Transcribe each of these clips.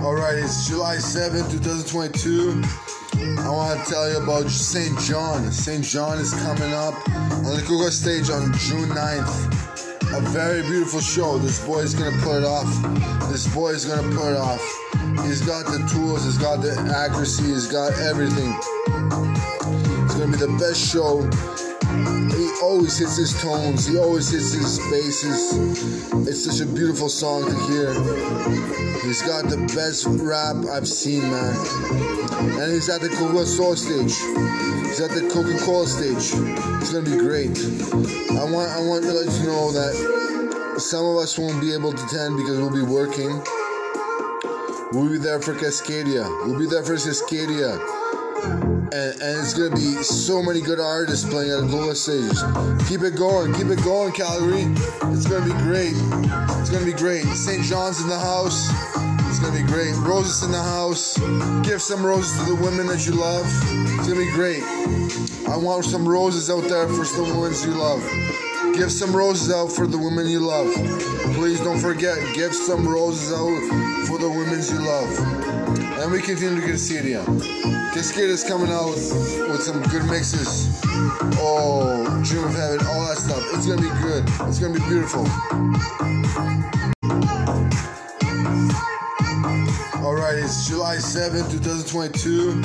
Alright, it's July 7th, 2022. I want to tell you about St. John. St. John is coming up on the Coca-Cola stage on June 9th. A very beautiful show. This boy is going to put it off. He's got the tools, he's got the accuracy, he's got everything. It's going to be the best show. He always hits his tones, he always hits his basses. It's such a beautiful song to hear. He's got the best rap I've seen, man. And he's at the Coca-Cola Soul stage. He's at the Coca-Cola stage. It's gonna be great. I want you to know that some of us won't be able to attend because we'll be working. We'll be there for Cascadia. And it's going to be so many good artists playing at Coca-Cola stages. Keep it going, Calgary. It's going to be great. St. John's in the house. It's going to be great. Roses in the house. Give some roses to the women that you love. It's going to be great. I want some roses out there for the women you love. Give some roses out for the women you love. Please don't forget, give some roses out for the women you love. And we continue to Cascadia. Cascadia's coming out with some good mixes. Oh, Dream of Heaven, all that stuff. It's going to be good. It's going to be beautiful. Alright, it's July 7th, 2022.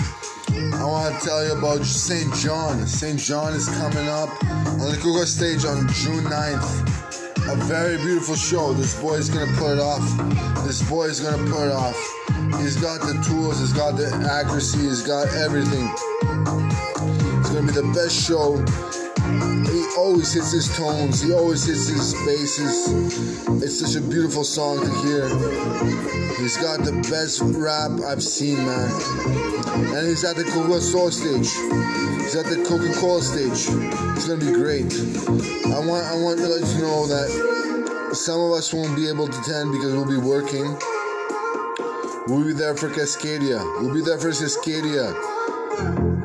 I want to tell you about St. John. St. John is coming up on the Coca-Cola stage on June 9th. A very beautiful show. This boy is going to put it off. He's got the tools, he's got the accuracy, he's got everything. It's going to be the best show. He always hits his tones, he always hits his basses. It's such a beautiful song to hear. He's got the best rap I've seen, man. And he's at the Coca-Cola Soul stage. He's at the Coca-Cola stage. It's going to be great. I want you to know that some of us won't be able to attend because we'll be working. We'll be there for Cascadia.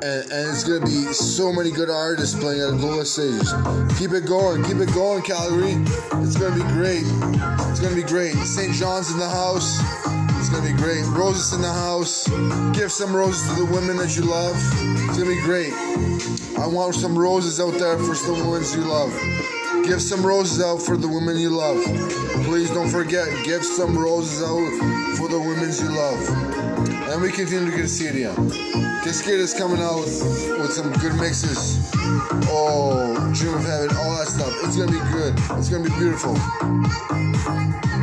And it's going to be so many good artists playing at Coca-Cola stages. Keep it going, Calgary. It's going to be great. St. John's in the house. It's going to be great. Roses in the house. Give some roses to the women that you love. It's going to be great. I want some roses out there for the women you love. Give some roses out for the women you love. Please don't forget, give some roses out for the women you love. And we continue to Cascadia. Cascadia's coming out with some good mixes. Oh, Dream of Heaven, all that stuff. It's going to be good. It's going to be beautiful.